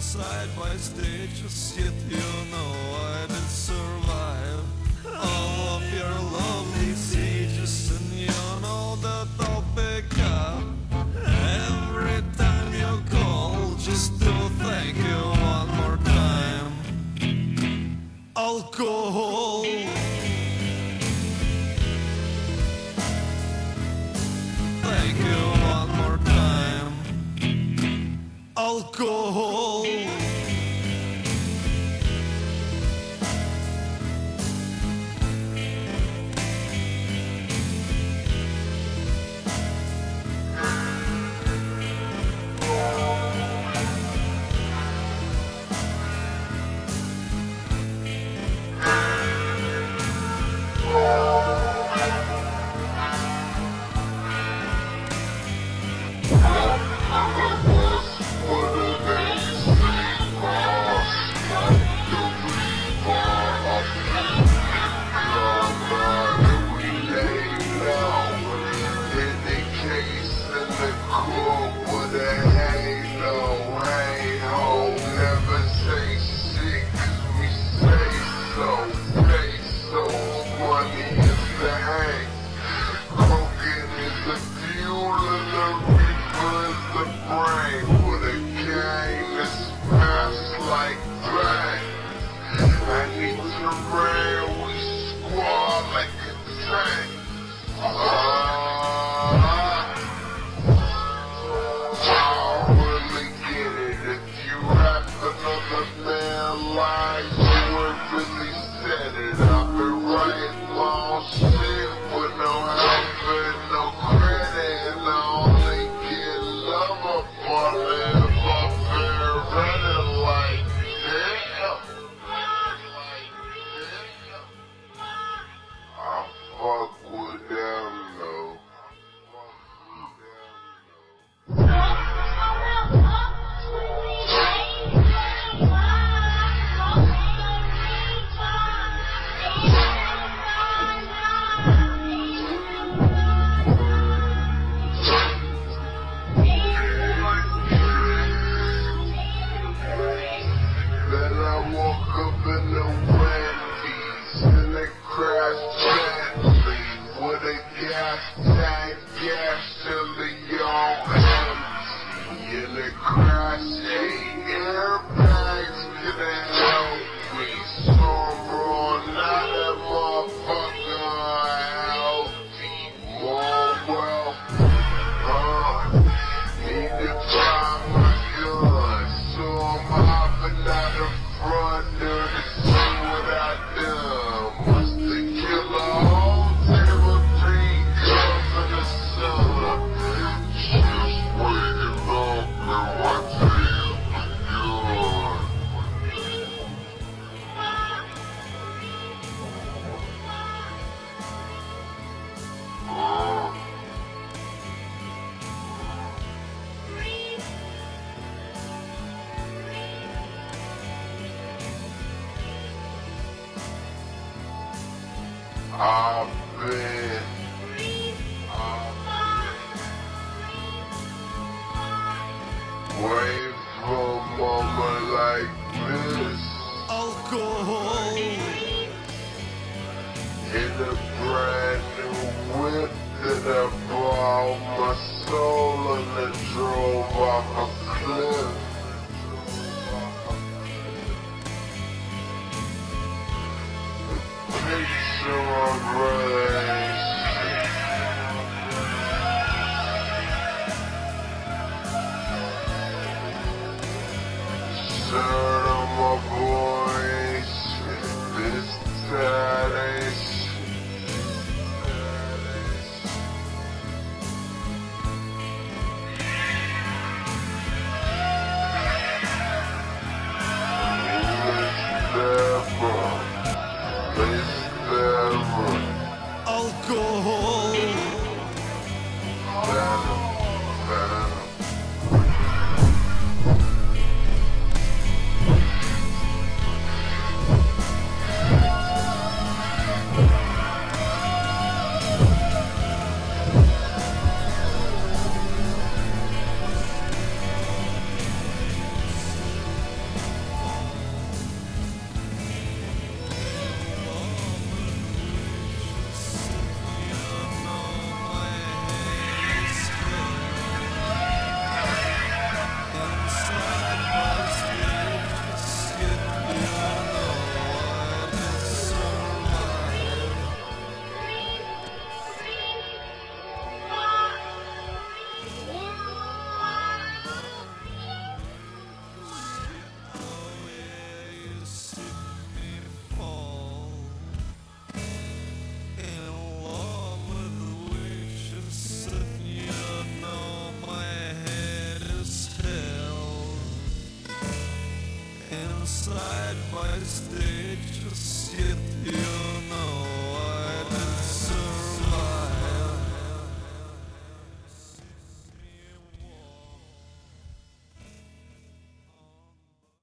and side by stage, shit, you know I did survive all of your lovely sieges, and you know that I'll pick up every time you call, just to thank you one more time. Alcohol. Thank you one more time. Alcohol. inside my stage, just yet you know.